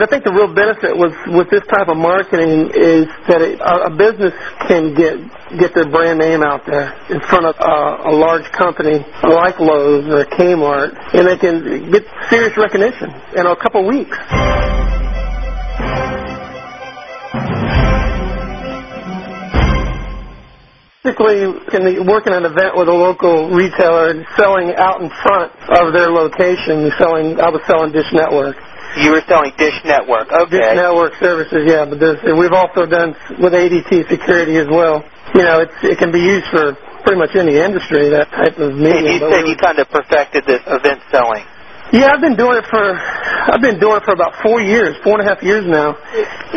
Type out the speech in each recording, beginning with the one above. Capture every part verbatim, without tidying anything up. I think the real benefit with, with this type of marketing is that it, a, a business can get get their brand name out there in front of uh, a large company like Lowe's or Kmart, and they can get serious recognition in a couple weeks. Particularly in the, working an event with a local retailer and selling out in front of their location, selling I was selling Dish Network. You were selling Dish Network, okay. Dish Network services, yeah, but this, and we've also done with A D T security as well. You know, it's, it can be used for pretty much any industry, that type of medium. And you said you kind of perfected this event selling. Yeah, I've been doing it for I've been doing it for about four years, four and a half years now,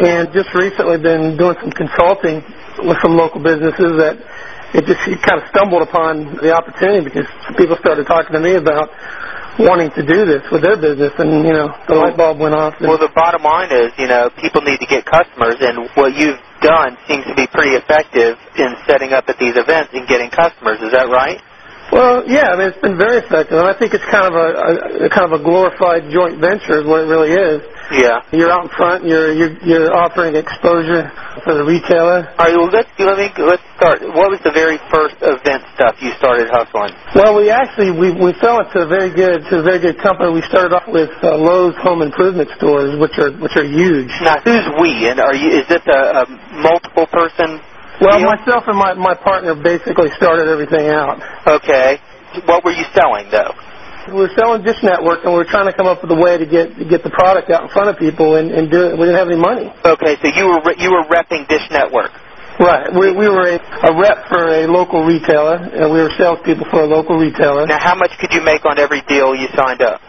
and just recently been doing some consulting with some local businesses that it just it kind of stumbled upon the opportunity because people started talking to me about wanting to do this with their business, and you know the light bulb went off. Well, the bottom line is, you know, people need to get customers, and what you've done seems to be pretty effective in setting up at these events and getting customers. Is that right? Well, yeah, I mean, it's been very effective, and I think it's kind of a, a kind of a glorified joint venture is what it really is. Yeah. You're out in front. You're you're, you're offering exposure for the retailer. All right. Well, let's let me let's start. What was the very first event stuff you started hustling? Well, we actually we we fell into a very good to a very good company. We started off with uh, Lowe's home improvement stores, which are which are huge. Now, who's we? And are you? Is this a, a multiple person? Well, myself and my, my partner basically started everything out. Okay. What were you selling, though? We were selling Dish Network, and we were trying to come up with a way to get to get the product out in front of people and, and do it. We didn't have any money. Okay, so you were you were repping Dish Network. Right. We we were a, a rep for a local retailer, and we were salespeople for a local retailer. Now, how much could you make on every deal you signed up?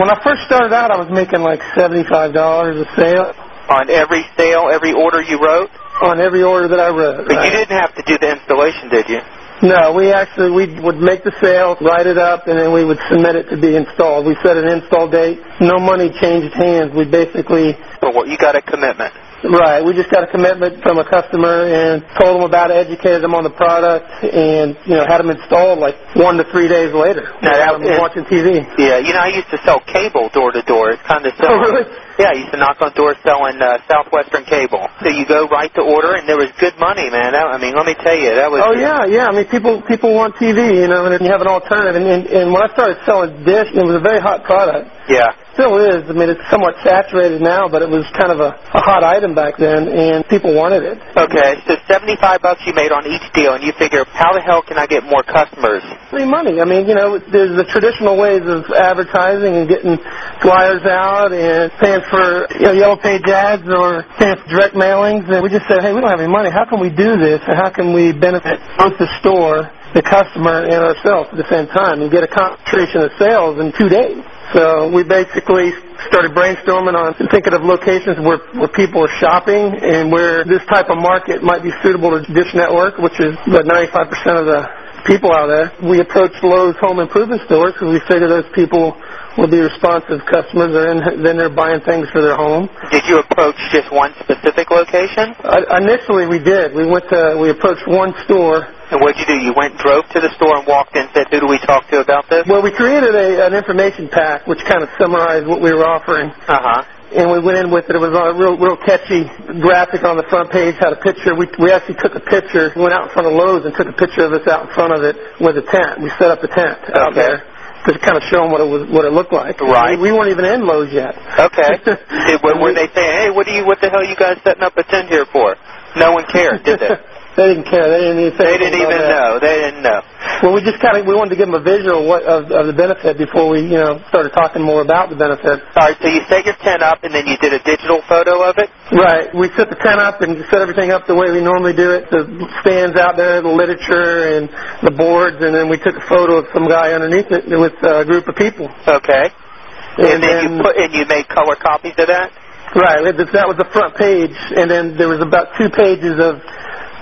When I first started out, I was making like seventy-five dollars a sale. On every sale, every order you wrote? On every order that I wrote. But right. You didn't have to do the installation, did you? No, we actually we would make the sale, write it up, and then we would submit it to be installed. We set an install date. No money changed hands. We basically... Well, what, you got a commitment. Right. We just got a commitment from a customer and told them about it, educated them on the product, and, you know, had them installed like one to three days later. Now, that was watching T V. Yeah, you know, I used to sell cable door-to-door. It's kind of similar. Oh, really? Yeah, I used to knock on doors selling uh, Southwestern cable. So you go right to order, and there was good money, man. That, I mean, let me tell you, that was... Oh, yeah, yeah. I mean, people people want T V, you know, and you have an alternative. And, and, and when I started selling Dish, it was a very hot product. Yeah. Still is. I mean, it's somewhat saturated now, but it was kind of a, a hot item back then, and people wanted it. Okay, so seventy-five bucks you made on each deal, and you figure, how the hell can I get more customers? Free money. I mean, you know, there's the traditional ways of advertising and getting flyers out and paying for, you know, yellow page ads or paying for direct mailings, and we just said, hey, we don't have any money. How can we do this, and how can we benefit both the store, the customer, and ourselves at the same time and get a concentration of sales in two days? So we basically started brainstorming on thinking of locations where, where people are shopping and where this type of market might be suitable to Dish Network, which is about ninety-five percent of the people out there. We approached Lowe's home improvement stores because we figured those people would be responsive customers, and then they're buying things for their home. Did you approach just one specific location? I, initially, we did. We went to we approached one store. And what did you do? You went, drove to the store, and walked in and said, "Who do we talk to about this?" Well, we created a, an information pack which kind of summarized what we were offering. Uh huh. And we went in with it. It was a real, real catchy graphic on the front page, had a picture. We we actually took a picture. We went out in front of Lowe's and took a picture of us out in front of it with a tent. We set up a tent okay. out there to kind of show them what it was, what it looked like. Right. We, we weren't even in Lowe's yet. Okay. Did, were, were they saying, hey, what do you, what the hell are you guys setting up a tent here for? No one cared, did they? They didn't care. They didn't even, they didn't even know. They didn't know. Well, we just kind of we wanted to give them a visual what, of, of the benefit before we, you know, started talking more about the benefit. All right. So you set your tent up, and then you did a digital photo of it. Right. We set the tent up and set everything up the way we normally do it. The stands out there, the literature, and the boards, and then we took a photo of some guy underneath it with a group of people. Okay. And, and then, then you put and you made color copies of that. Right. That was the front page, and then there was about two pages of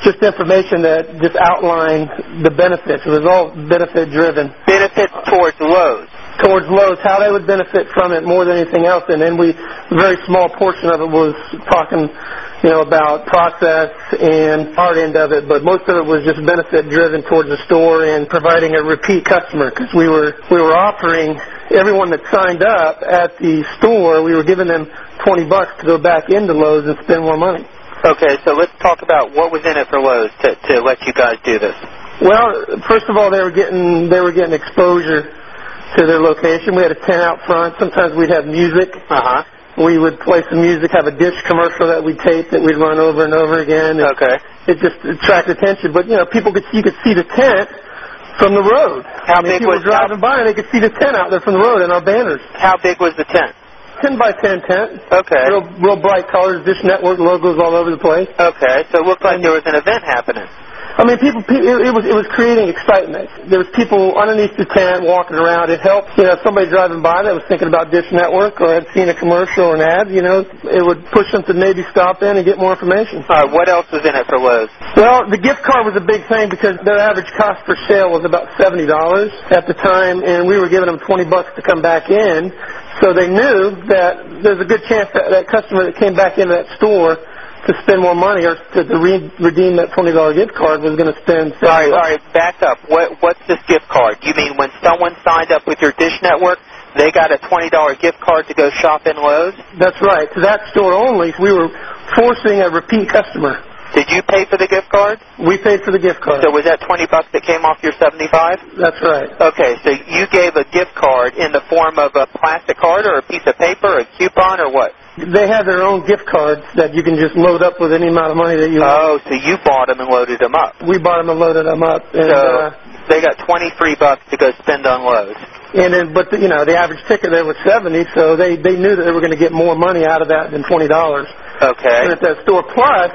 just information that just outlined the benefits. It was all benefit-driven. Benefit towards Lowe's. Towards Lowe's, how they would benefit from it more than anything else. And then we, a very small portion of it was talking, you know, about process and hard end of it. But most of it was just benefit-driven towards the store and providing a repeat customer, because we were, we were offering everyone that signed up at the store, we were giving them twenty bucks to go back into Lowe's and spend more money. Okay, so let's talk about what was in it for Lowe's to, to let you guys do this. Well, first of all, they were getting they were getting exposure to their location. We had a tent out front. Sometimes we'd have music. Uh-huh. We would play some music, have a Dish commercial that we taped that we'd run over and over again. And okay. It just attracted attention, but you know, people could you could see the tent from the road. How I mean, big was people driving by and they could see the tent out there from the road and our banners. How big was the tent? ten by ten tent. Okay. Real, real bright colors, Dish Network logos all over the place. Okay, so it looked like and there was an event happening. I mean, people. It, it was it was creating excitement. There was people underneath the tent walking around. It helped, you know, somebody driving by that was thinking about Dish Network or had seen a commercial or an ad, you know, it would push them to maybe stop in and get more information. All right, what else was in it for Lowe's? Well, the gift card was a big thing because their average cost per sale was about seventy dollars at the time, and we were giving them twenty bucks to come back in. So they knew that there's a good chance that that customer that came back into that store to spend more money or to, to re- redeem that twenty dollars gift card was going to spend... All right, all right, back up. What, what's this gift card? You mean when someone signed up with your Dish Network, they got a twenty dollars gift card to go shop in Lowe's? That's right. To that store only, we were forcing a repeat customer. Did you pay for the gift card? We paid for the gift card. So was that twenty bucks that came off your seventy-five? That's right. Okay, so you gave a gift card in the form of a plastic card or a piece of paper, a coupon, or what? They have their own gift cards that you can just load up with any amount of money that you want. Oh, so you bought them and loaded them up. We bought them and loaded them up. And, so uh, they got twenty free bucks to go spend on Lowe's. And then, but, the, you know, the average ticket there was seventy, so they, they knew that they were going to get more money out of that than twenty dollars. Okay. And at that store, plus...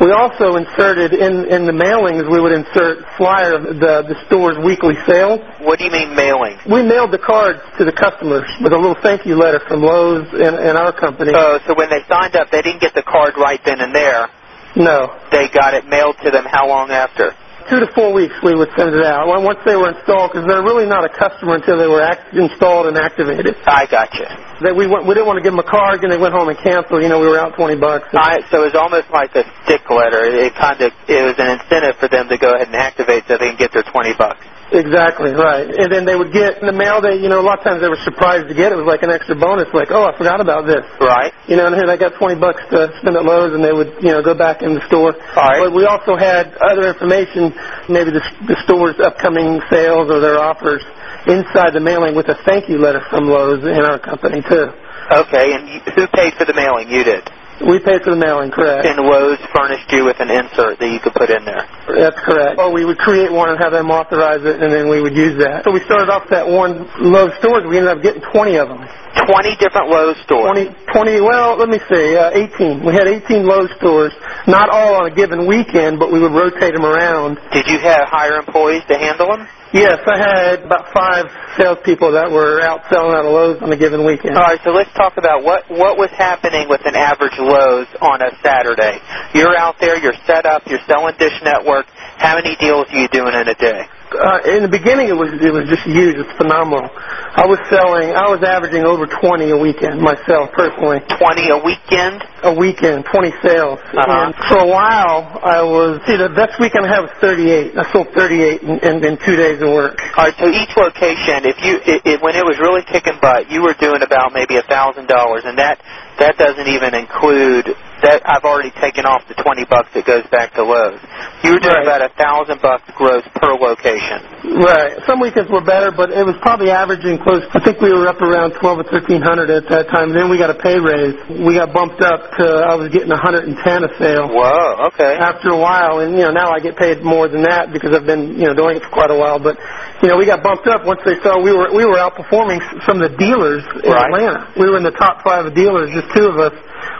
We also inserted, in, in the mailings, we would insert flyer of the, the store's weekly sale. What do you mean mailing? We mailed the cards to the customers with a little thank you letter from Lowe's and, and our company. Oh, so when they signed up, they didn't get the card right then and there. No. They got it mailed to them how long after? Two to four weeks we would send it out once they were installed, because they're really not a customer until they were act- installed and activated. I gotcha. That we went, we didn't want to give them a card, and they went home and canceled. You know, we were out twenty bucks. I, so it was almost like a stick letter. It kind of it was an incentive for them to go ahead and activate so they can get their twenty bucks. Exactly right. And then they would get in the mail. They, you know, a lot of times they were surprised to get it. It was like an extra bonus. Like, oh, I forgot about this. Right. You know, and here they got twenty bucks to spend at Lowe's, and they would, you know, go back in the store. All right. But we also had other information, maybe the, the store's upcoming sales or their offers, inside the mailing with a thank you letter from Lowe's and our company too. Okay. And who paid for the mailing? You did. We paid for the mailing, correct. And Lowe's furnished you with an insert that you could put in there. That's correct. Or we would create one and have them authorize it, and then we would use that. So we started off that one Lowe's stores. We ended up getting twenty of them. twenty different Lowe's stores. twenty, twenty well, let me see, uh, eighteen. We had eighteen Lowe's stores, not all on a given weekend, but we would rotate them around. Did you have hire employees to handle them? Yes, I had about five salespeople that were out selling out of Lowe's on a given weekend. All right, so let's talk about what, what was happening with an average Lowe's on a Saturday. You're out there, you're set up, you're selling Dish Network. How many deals are you doing in a day? Uh, in the beginning, it was it was just huge. It's phenomenal. I was selling, I was averaging over twenty a weekend myself personally. twenty a weekend? A weekend, twenty sales. Uh-huh. And for a while, I was, see, the best weekend I had was thirty-eight. I sold thirty-eight in, in, in two days of work. All right, so each location, if you it, it, when it was really kicking butt, you were doing about maybe one thousand dollars, and that that doesn't even include that I've already taken off the twenty bucks that goes back to Lowe's. You were doing right. about a thousand bucks gross per location. Right. Some weekends were better, but it was probably averaging close. I think we were up around twelve or thirteen hundred at that time. Then we got a pay raise. We got bumped up to, I was getting one hundred ten a sale. Whoa, okay. After a while, and, you know, now I get paid more than that because I've been, you know, doing it for quite a while. But, you know, we got bumped up once they saw we were we were outperforming some of the dealers in right. Atlanta. We were in the top five of dealers, just two of us.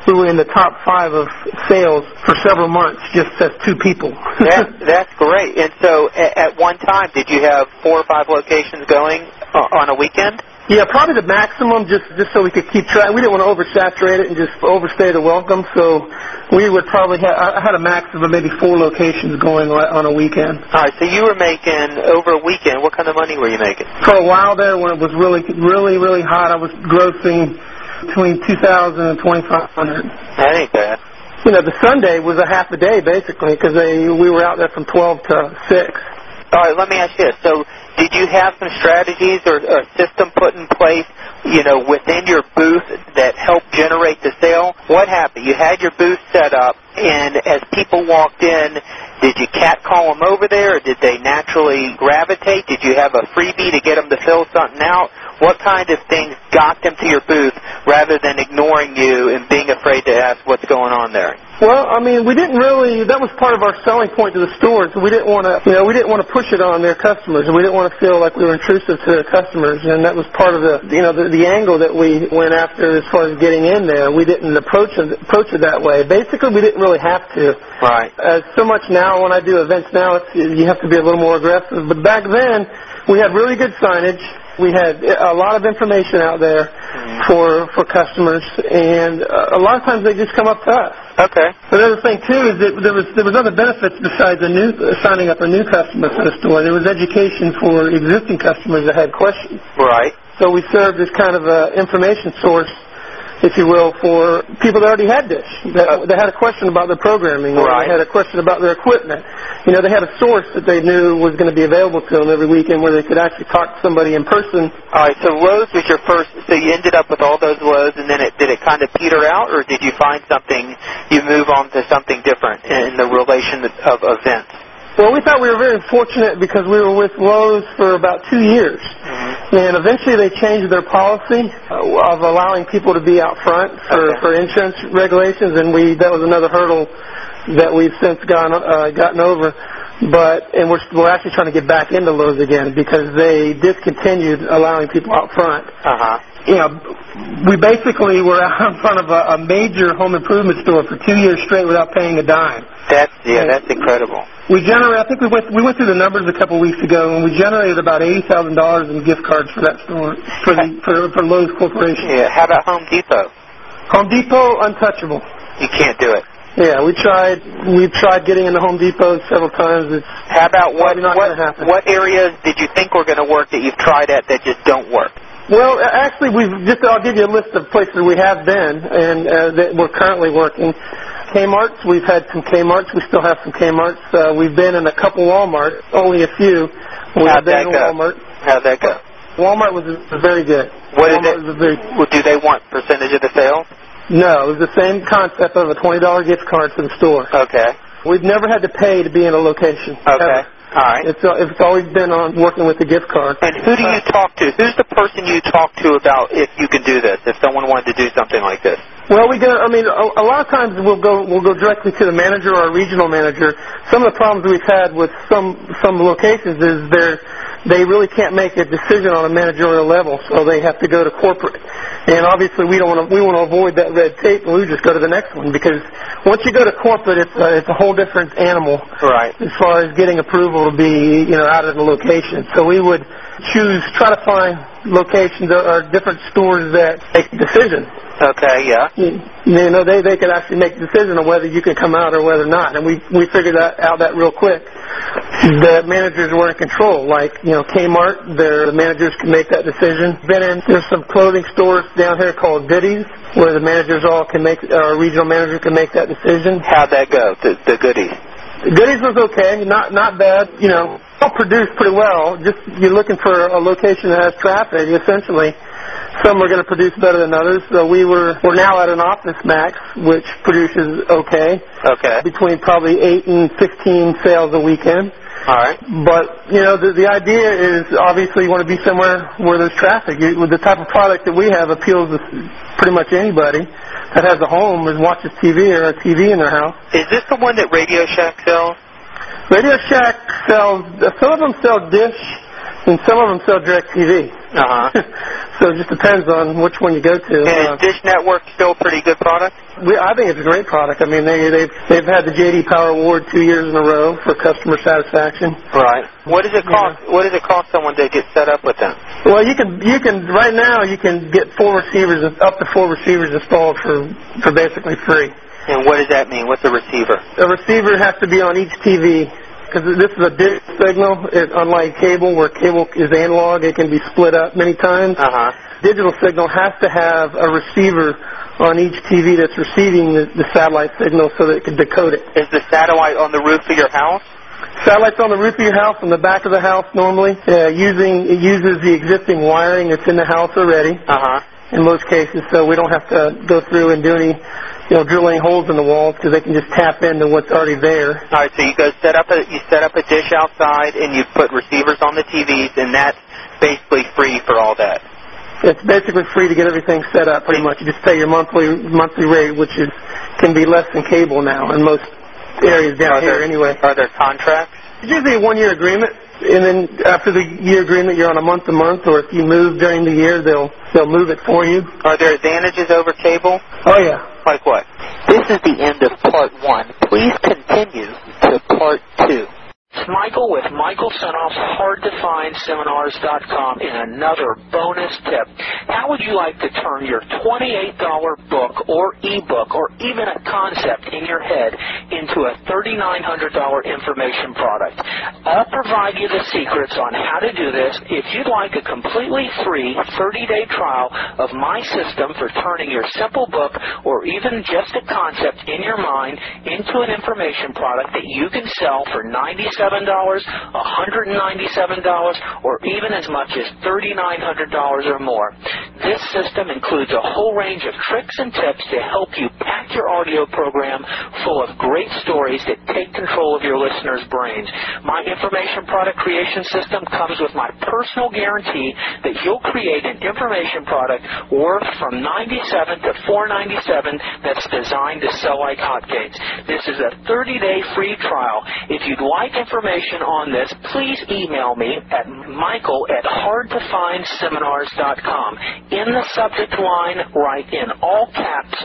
We were in the top five of sales for several months, just as two people. that, that's great. And so at one time, did you have four or five locations going on a weekend? Yeah, probably the maximum, just, just so we could keep track. We didn't want to oversaturate it and just overstay the welcome, so we would probably have, I had a max of maybe four locations going on a weekend. All right, so you were making, over a weekend, what kind of money were you making? For a while there, when it was really, really, really hot, I was grossing between two thousand and twenty-five hundred. That ain't bad. You know, the Sunday was a half a day, basically, because we were out there from twelve to six. All right, let me ask you this. So did you have some strategies or a system put in place, you know, within your booth that helped generate the sale? What happened? You had your booth set up, and as people walked in, did you catcall them over there, or did they naturally gravitate? Did you have a freebie to get them to fill something out? What kind of things got them to your booth rather than ignoring you and being afraid to ask what's going on there? Well, I mean, we didn't really, that was part of our selling point to the store, so we didn't want to, you know, we didn't want to push it on their customers, and we didn't want to feel like we were intrusive to their customers, and that was part of the, you know, the, the angle that we went after as far as getting in there. We didn't approach it, approach it that way. Basically, we didn't really have to. Right. Uh, so much now, when I do events now, it's, you have to be a little more aggressive, but back then, we had really good signage. We had a lot of information out there mm. for for customers, and a lot of times they just come up to us. Okay. But the other thing, too, is that there was there was other benefits besides a new uh, signing up a new customer for the store. There was education for existing customers that had questions. Right. So we served as kind of an information source, if you will, for people that already had Dish, that, that had a question about their programming, or right. had a question about their equipment. You know, they had a source that they knew was going to be available to them every weekend where they could actually talk to somebody in person. All right, so Lowe's was your first, so you ended up with all those Lowe's, and then it did it kind of peter out, or did you find something, you move on to something different in the relation of events? Well, we thought we were very fortunate because we were with Lowe's for about two years. Mm-hmm. And eventually they changed their policy of allowing people to be out front for, okay. for insurance regulations, and we that was another hurdle that we've since gone, uh, gotten over. But and we're, we're actually trying to get back into Lowe's again because they discontinued allowing people out front. Uh-huh. You know, we basically were out in front of a, a major home improvement store for two years straight without paying a dime. That's yeah, and that's incredible. We generate, I think we went we went through the numbers a couple of weeks ago, and we generated about eighty thousand dollars in gift cards for that store for the for, for Lowe's Corporation. Yeah. How about Home Depot? Home Depot, untouchable. You can't do it. Yeah, we tried. We tried getting into Home Depot several times. It's How about what? Not what, happen. What areas did you think were going to work that you've tried at that just don't work? Well, actually, we've just. I'll give you a list of places we have been and uh, that we're currently working. Kmart's. We've had some Kmart's. We still have some Kmart's. Uh, we've been in a couple Walmarts, only a few. We've How'd been that in go? Walmart. How'd that go? Walmart was very good. What Walmart is it? Was very well, do they want percentage of the sales? No, it was the same concept of a twenty dollar gift card to the store. Okay. We've never had to pay to be in a location. Okay. Ever. All right. It's, it's always been on working with the gift card. And who do you talk to? Who's the person you talk to about if you can do this, if someone wanted to do something like this? Well, we go. I mean, a, a lot of times we'll go we'll go directly to the manager or our regional manager. Some of the problems we've had with some some locations is they're they really can't make a decision on a managerial level, so they have to go to corporate. And obviously, we don't want to we want to avoid that red tape, and we just go to the next one because once you go to corporate, it's a, it's a whole different animal. Right. As far as getting approval to be you know out at the location, so we would choose try to find locations or, or different stores that make decisions. Okay, yeah. You know, they, they could actually make a decision on whether you can come out or whether not. And we, we figured that out that real quick. The managers were in control. Like, you know, Kmart, their managers can make that decision. Been in, there's some clothing stores down here called Goodies where the managers all can make, our regional manager can make that decision. How'd that go, the, the Goodies? Goodies was okay, not not bad. You know, all produced pretty well. Just you're looking for a location that has traffic, essentially. Some are going to produce better than others. So we were, we're now at an Office Max, which produces okay. Okay. Between probably eight and fifteen sales a weekend. All right. But, you know, the, the idea is obviously you want to be somewhere where there's traffic. You, the type of product that we have appeals to pretty much anybody that has a home and watches T V or a T V in their house. Is this the one that Radio Shack sells? Radio Shack sells, some of them sell Dish, and some of them sell DirecTV. Uh-huh. So it just depends on which one you go to. And is Dish Network still a pretty good product? We, I think it's a great product. I mean, they, they've, they've had the J D Power Award two years in a row for customer satisfaction. Right. What does it cost? Yeah. What does it cost someone to get set up with them? Well, you can you can right now you can get four receivers up to four receivers installed for for basically free. And what does that mean? What's a receiver? A receiver has to be on each T V. Because this is a dish signal, it, unlike cable, where cable is analog, it can be split up many times. Uh-huh. Digital signal has to have a receiver on each T V that's receiving the, the satellite signal so that it can decode it. Is the satellite on the roof of your house? Satellite's on the roof of your house, on the back of the house normally. Uh, using It uses the existing wiring that's in the house already. Uh-huh. In most cases, so we don't have to go through and do any, you know, drill any holes in the walls because they can just tap into what's already there. All right, so you go set up a you set up a dish outside and you put receivers on the T Vs, and that's basically free for all that. It's basically free to get everything set up, pretty much. You just pay your monthly monthly rate, which is can be less than cable now in most areas down are there, here anyway. Are there contracts? It's usually a one-year agreement. And then after the year agreement, you're on a month-to-month, or if you move during the year, they'll they'll move it for you. Are there advantages over cable? Oh, yeah. Like what? This is the end of part one. Please continue to part two. It's Michael with Michael Senoff, hard to find seminars dot com, and another bonus tip. How would you like to turn your twenty-eight dollar book or e-book or even a concept in your head into a thirty-nine hundred dollar information product? I'll provide you the secrets on how to do this if you'd like a completely free thirty-day trial of my system for turning your simple book or even just a concept in your mind into an information product that you can sell for ninety-seven dollars. one hundred ninety-seven dollars, or even as much as thirty-nine hundred dollars or more. This system includes a whole range of tricks and tips to help you pack your audio program full of great stories that take control of your listeners' brains. My information product creation system comes with my personal guarantee that you'll create an information product worth from ninety-seven to four ninety-seven that's designed to sell like hotcakes. This is a thirty-day free trial. If you'd like information on this, please email me at michael at hard to find seminars dot com. In the subject line, write in all caps,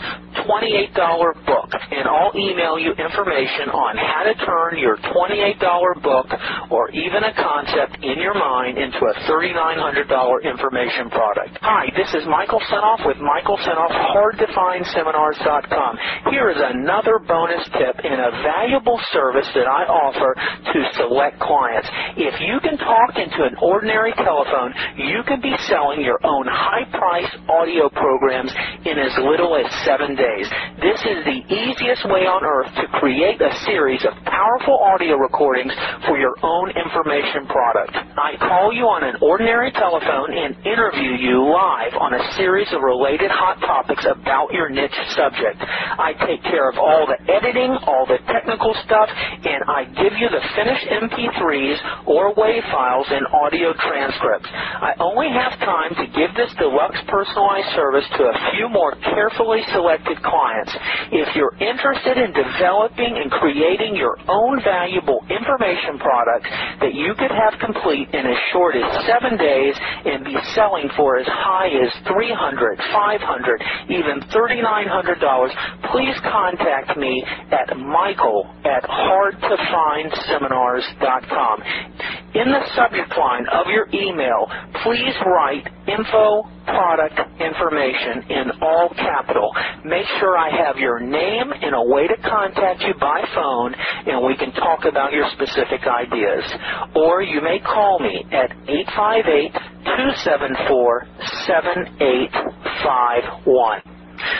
twenty-eight dollar book, and I'll email you information on how to turn your twenty-eight dollar book or even a concept in your mind into a thirty-nine hundred dollar information product. Hi, this is Michael Senoff with Michael Senoff, hard to find seminars dot com. Here is another bonus tip and a valuable service that I offer to select clients. If you can talk into an ordinary telephone, you can be selling your own high-priced audio programs in as little as seven days. This is the easiest way on earth to create a series of powerful audio recordings for your own information product. I call you on an ordinary telephone and interview you live on a series of related hot topics about your niche subject. I take care of all the editing, all the technical stuff, and I give you the finished M P threes or WAV files and audio transcripts. I only have time to give this deluxe personalized service to a few more carefully selected clients. If you're interested in developing and creating your own valuable information products that you could have complete in as short as seven days and be selling for as high as three hundred dollars, five hundred dollars, even thirty-nine hundred dollars, please contact me at Michael at hard to find seminars dot com. In the subject line of your email, please write info product information in all capital. Make sure I have your name and a way to contact you by phone, and we can talk about your specific ideas. Or you may call me at eight five eight, two seven four, seven eight five one.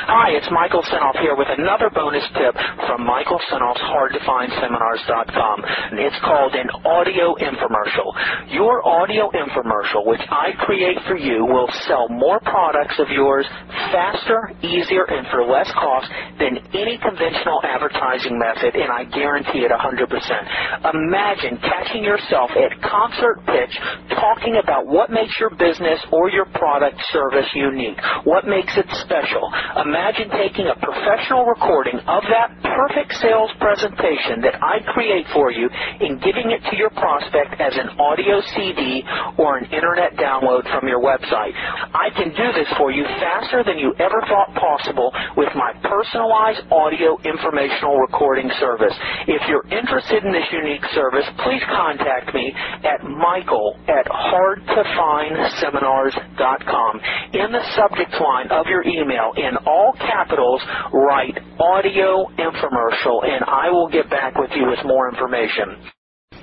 Hi, it's Michael Senoff here with another bonus tip from Michael Senoff's hard to find seminars dot com. It's called an audio infomercial. Your audio infomercial, which I create for you, will sell more products of yours faster, easier, and for less cost than any conventional advertising method, and I guarantee it one hundred percent. Imagine catching yourself at concert pitch talking about what makes your business or your product service unique, what makes it special. Imagine taking a professional recording of that perfect sales presentation that I create for you and giving it to your prospect as an audio C D or an internet download from your website. I can do this for you faster than you ever thought possible with my personalized audio informational recording service. If you're interested in this unique service, please contact me at michael at hard to find seminars dot com. In the subject line of your email, in all capitals, write audio infomercial, and I will get back with you with more information.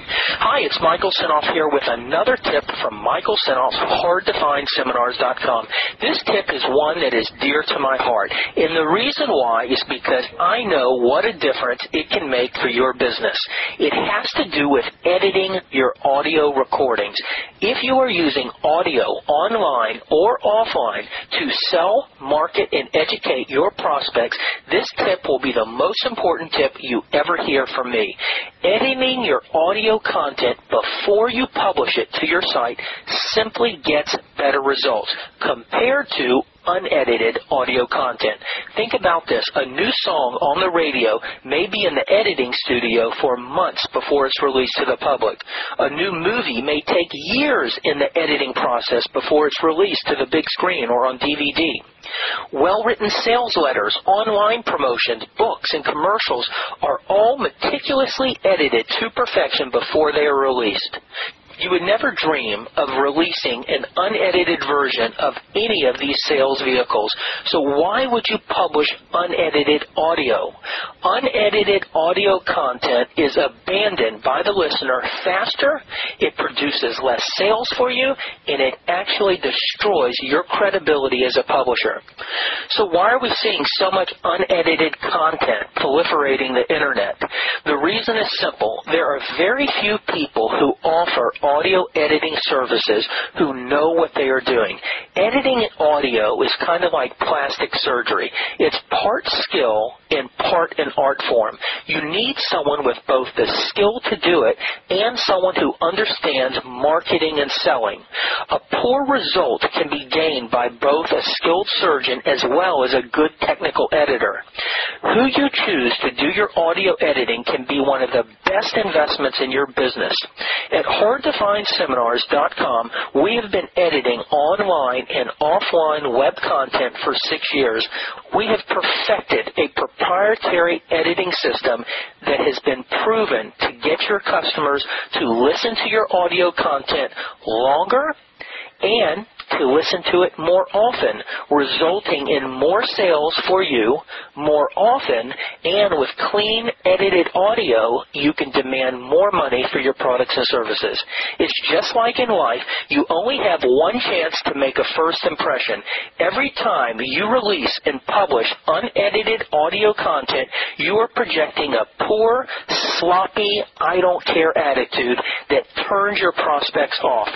Hi, it's Michael Senoff here with another tip from Michael Senoff, hard to find seminars dot com. This tip is one that is dear to my heart, and the reason why is because I know what a difference it can make for your business. It has to do with editing your audio recordings. If you are using audio online or offline to sell, market, and educate your prospects, this tip will be the most important tip you ever hear from me. Editing your audio content before you publish it to your site simply gets better results compared to unedited audio content. Think about this. A new song on the radio may be in the editing studio for months before it's released to the public. A new movie may take years in the editing process before it's released to the big screen or on D V D. Well-written sales letters, online promotions, books, and commercials are all meticulously edited to perfection before they are released. You would never dream of releasing an unedited version of any of these sales vehicles. So why would you publish unedited audio? Unedited audio content is abandoned by the listener faster, it produces less sales for you, and it actually destroys your credibility as a publisher. So why are we seeing so much unedited content proliferating the internet? The reason is simple. There are very few people who offer audio editing services who know what they are doing. Editing audio is kind of like plastic surgery. It's part skill and part an art form. You need someone with both the skill to do it and someone who understands marketing and selling. A poor result can be gained by both a skilled surgeon as well as a good technical editor. Who you choose to do your audio editing can be one of the best investments in your business. At hard to find seminars dot com, we have been editing online and offline web content for six years. We have perfected a proprietary editing system that has been proven to get your customers to listen to your audio content longer and to listen to it more often, resulting in more sales for you more often, and with clean, edited audio, you can demand more money for your products and services. It's just like in life, you only have one chance to make a first impression. Every time you release and publish unedited audio content, you are projecting a poor, sloppy, I don't care attitude that turns your prospects off.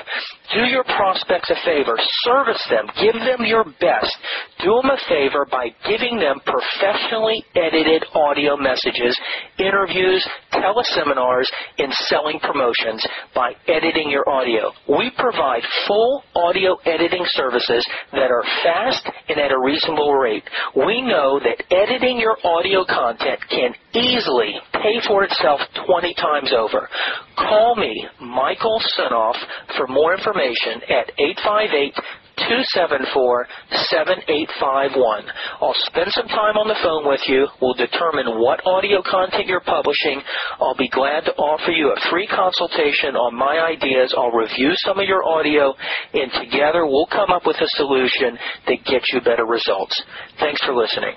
Do your prospects a favor. Service them. Give them your best. Do them a favor by giving them professionally edited audio messages, interviews, teleseminars, and selling promotions by editing your audio. We provide full audio editing services that are fast and at a reasonable rate. We know that editing your audio content can easily pay for itself twenty times over. Call me, Michael Senoff, for more information at eight five eight, two seven four, seven eight five one. I'll spend some time on the phone with you. We'll determine what audio content you're publishing. I'll be glad to offer you a free consultation on my ideas. I'll review some of your audio, and together we'll come up with a solution that gets you better results. Thanks for listening.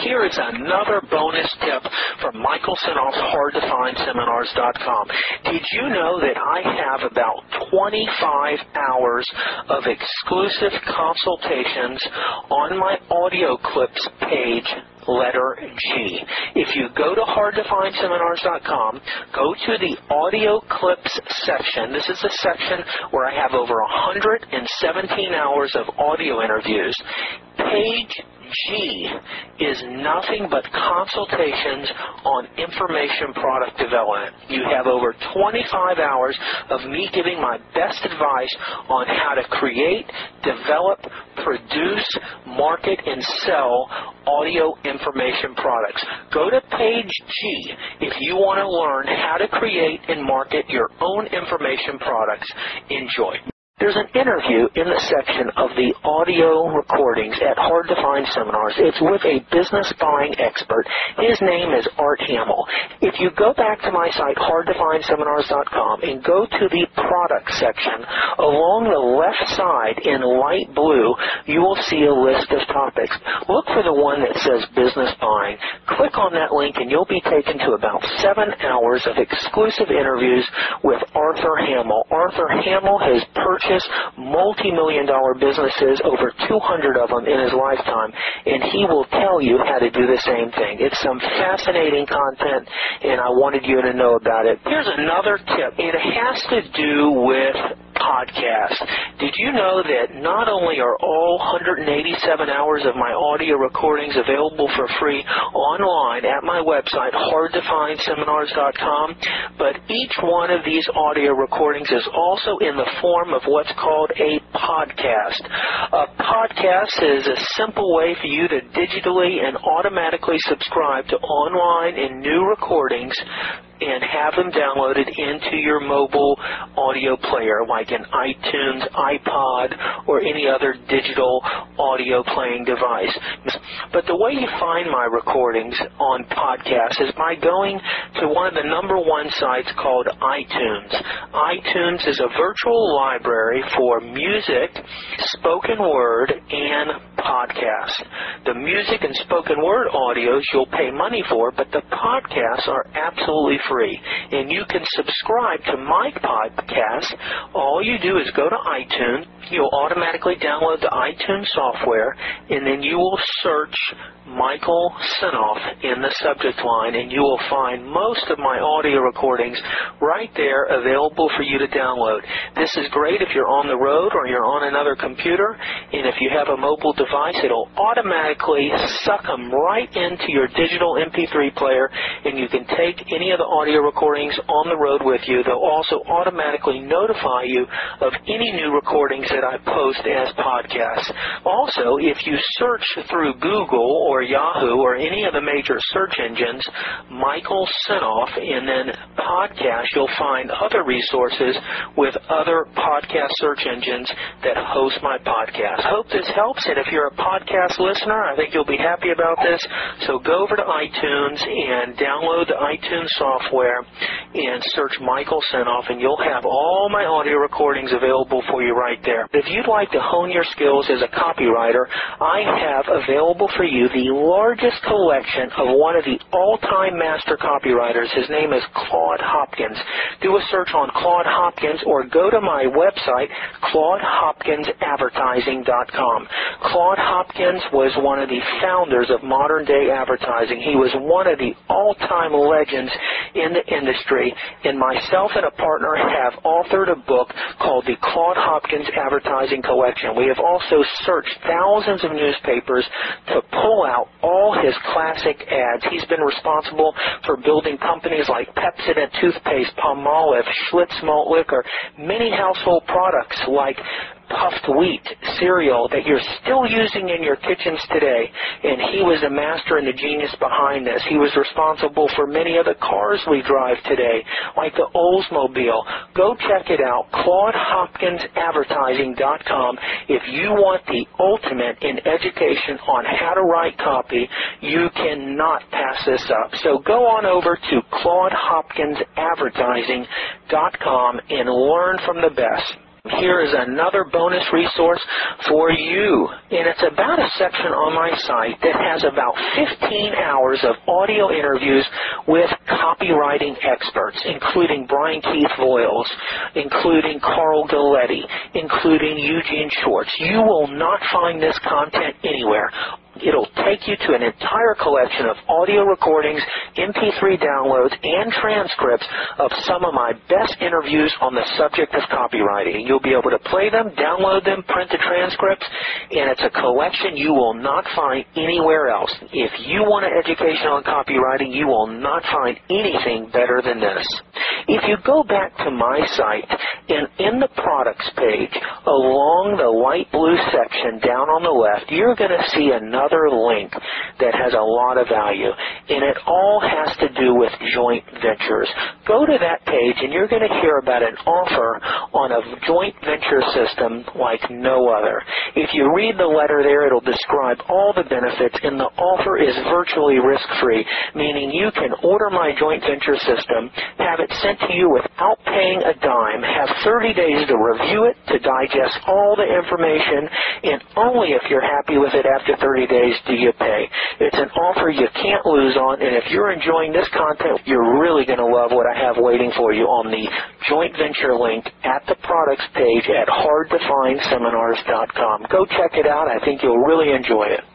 Here is another bonus tip from Michael Senoff's Hard To Find Seminars dot com. Did you know that I have about twenty-five hours of exclusive consultations on my audio clips page, letter G? If you go to Hard To Find Seminars dot com, go to the audio clips section. This is the section where I have over one hundred seventeen hours of audio interviews. Page G is nothing but consultations on information product development. You have over twenty-five hours of me giving my best advice on how to create, develop, produce, market, and sell audio information products. Go to page G if you want to learn how to create and market your own information products. Enjoy. There's an interview in the section of the audio recordings at Hard to Find Seminars. It's with a business buying expert. His name is Art Hamel. If you go back to my site, Hard To Find Seminars dot com, and go to the product section, along the left side in light blue, you will see a list of topics. Look for the one that says business buying. Click on that link and you'll be taken to about seven hours of exclusive interviews with Arthur Hamel. Arthur Hamel has purchased multi-million dollar businesses, over two hundred of them in his lifetime, and he will tell you how to do the same thing. It's some fascinating content, and I wanted you to know about it. Here's another tip. It has to do with podcasts. Did you know that not only are all one hundred eighty-seven hours of my audio recordings available for free online at my website, Hard To Find Seminars dot com, but each one of these audio recordings is also in the form of what's called a podcast. A podcast is a simple way for you to digitally and automatically subscribe to online and new recordings and have them downloaded into your mobile audio player, like an iTunes, iPod, or any other digital audio playing device. But the way you find my recordings on podcasts is by going to one of the number one sites called iTunes. iTunes is a virtual library for music, spoken word, and podcasts. The music and spoken word audios you'll pay money for, but the podcasts are absolutely free. Free. And you can subscribe to my podcast. All you do is go to iTunes. You'll automatically download the iTunes software, and then you will search Michael Senoff in the subject line, and you will find most of my audio recordings right there available for you to download. This is great if you're on the road or you're on another computer, and if you have a mobile device, it'll automatically suck them right into your digital M P three player, and you can take any of the audio recordings on the road with you. They'll also automatically notify you of any new recordings that I post as podcasts. Also, if you search through Google or Yahoo or any of the major search engines, Michael Senoff, and then podcast, you'll find other resources with other podcast search engines that host my podcast. I hope this helps, and if you're a podcast listener, I think you'll be happy about this. So go over to iTunes and download the iTunes software and search Michael Senoff, and you'll have all my audio recordings available for you right there. If you'd like to hone your skills as a copywriter, I have available for you the largest collection of one of the all-time master copywriters. His name is Claude Hopkins. Do a search on Claude Hopkins or go to my website, Claude Hopkins Advertising dot com. Claude Hopkins was one of the founders of modern-day advertising. He was one of the all-time legends in the industry, and myself and a partner have authored a book called the Claude Hopkins Advertising Collection. We have also searched thousands of newspapers to pull out all his classic ads. He's been responsible for building companies like Pepsodent toothpaste, Palmolive, Schlitz malt liquor, many household products like puffed wheat cereal that you're still using in your kitchens today, and he was a master and the genius behind this. He was responsible for many of the cars we drive today, like the Oldsmobile. Go check it out, Claude Hopkins Advertising dot com, if you want the ultimate in education on how to write copy. You cannot pass this up. So go on over to Claude Hopkins Advertising dot com and learn from the best. Here is another bonus resource for you, and it's about a section on my site that has about fifteen hours of audio interviews with copywriting experts, including Brian Keith Voiles, including Carl Galetti, including Eugene Schwartz. You will not find this content anywhere. It'll take you to an entire collection of audio recordings, M P three downloads, and transcripts of some of my best interviews on the subject of copywriting. You'll be able to play them, download them, print the transcripts, and it's a collection you will not find anywhere else. If you want an education on copywriting, you will not find anything better than this. If you go back to my site, and in the products page, along the light blue section down on the left, you're going to see another Another link that has a lot of value, and it all has to do with joint ventures. Go to that page, and you're going to hear about an offer on a joint venture system like no other. If you read the letter there, it'll describe all the benefits, and the offer is virtually risk-free, meaning you can order my joint venture system, have it sent to you without paying a dime, have thirty days to review it, to digest all the information, and only if you're happy with it after thirty days do you pay. It's an offer you can't lose on, and if you're enjoying this content, you're really going to love what I have waiting for you on the joint venture link at the products page at hard to find seminars dot com. Go check it out. I think you'll really enjoy it.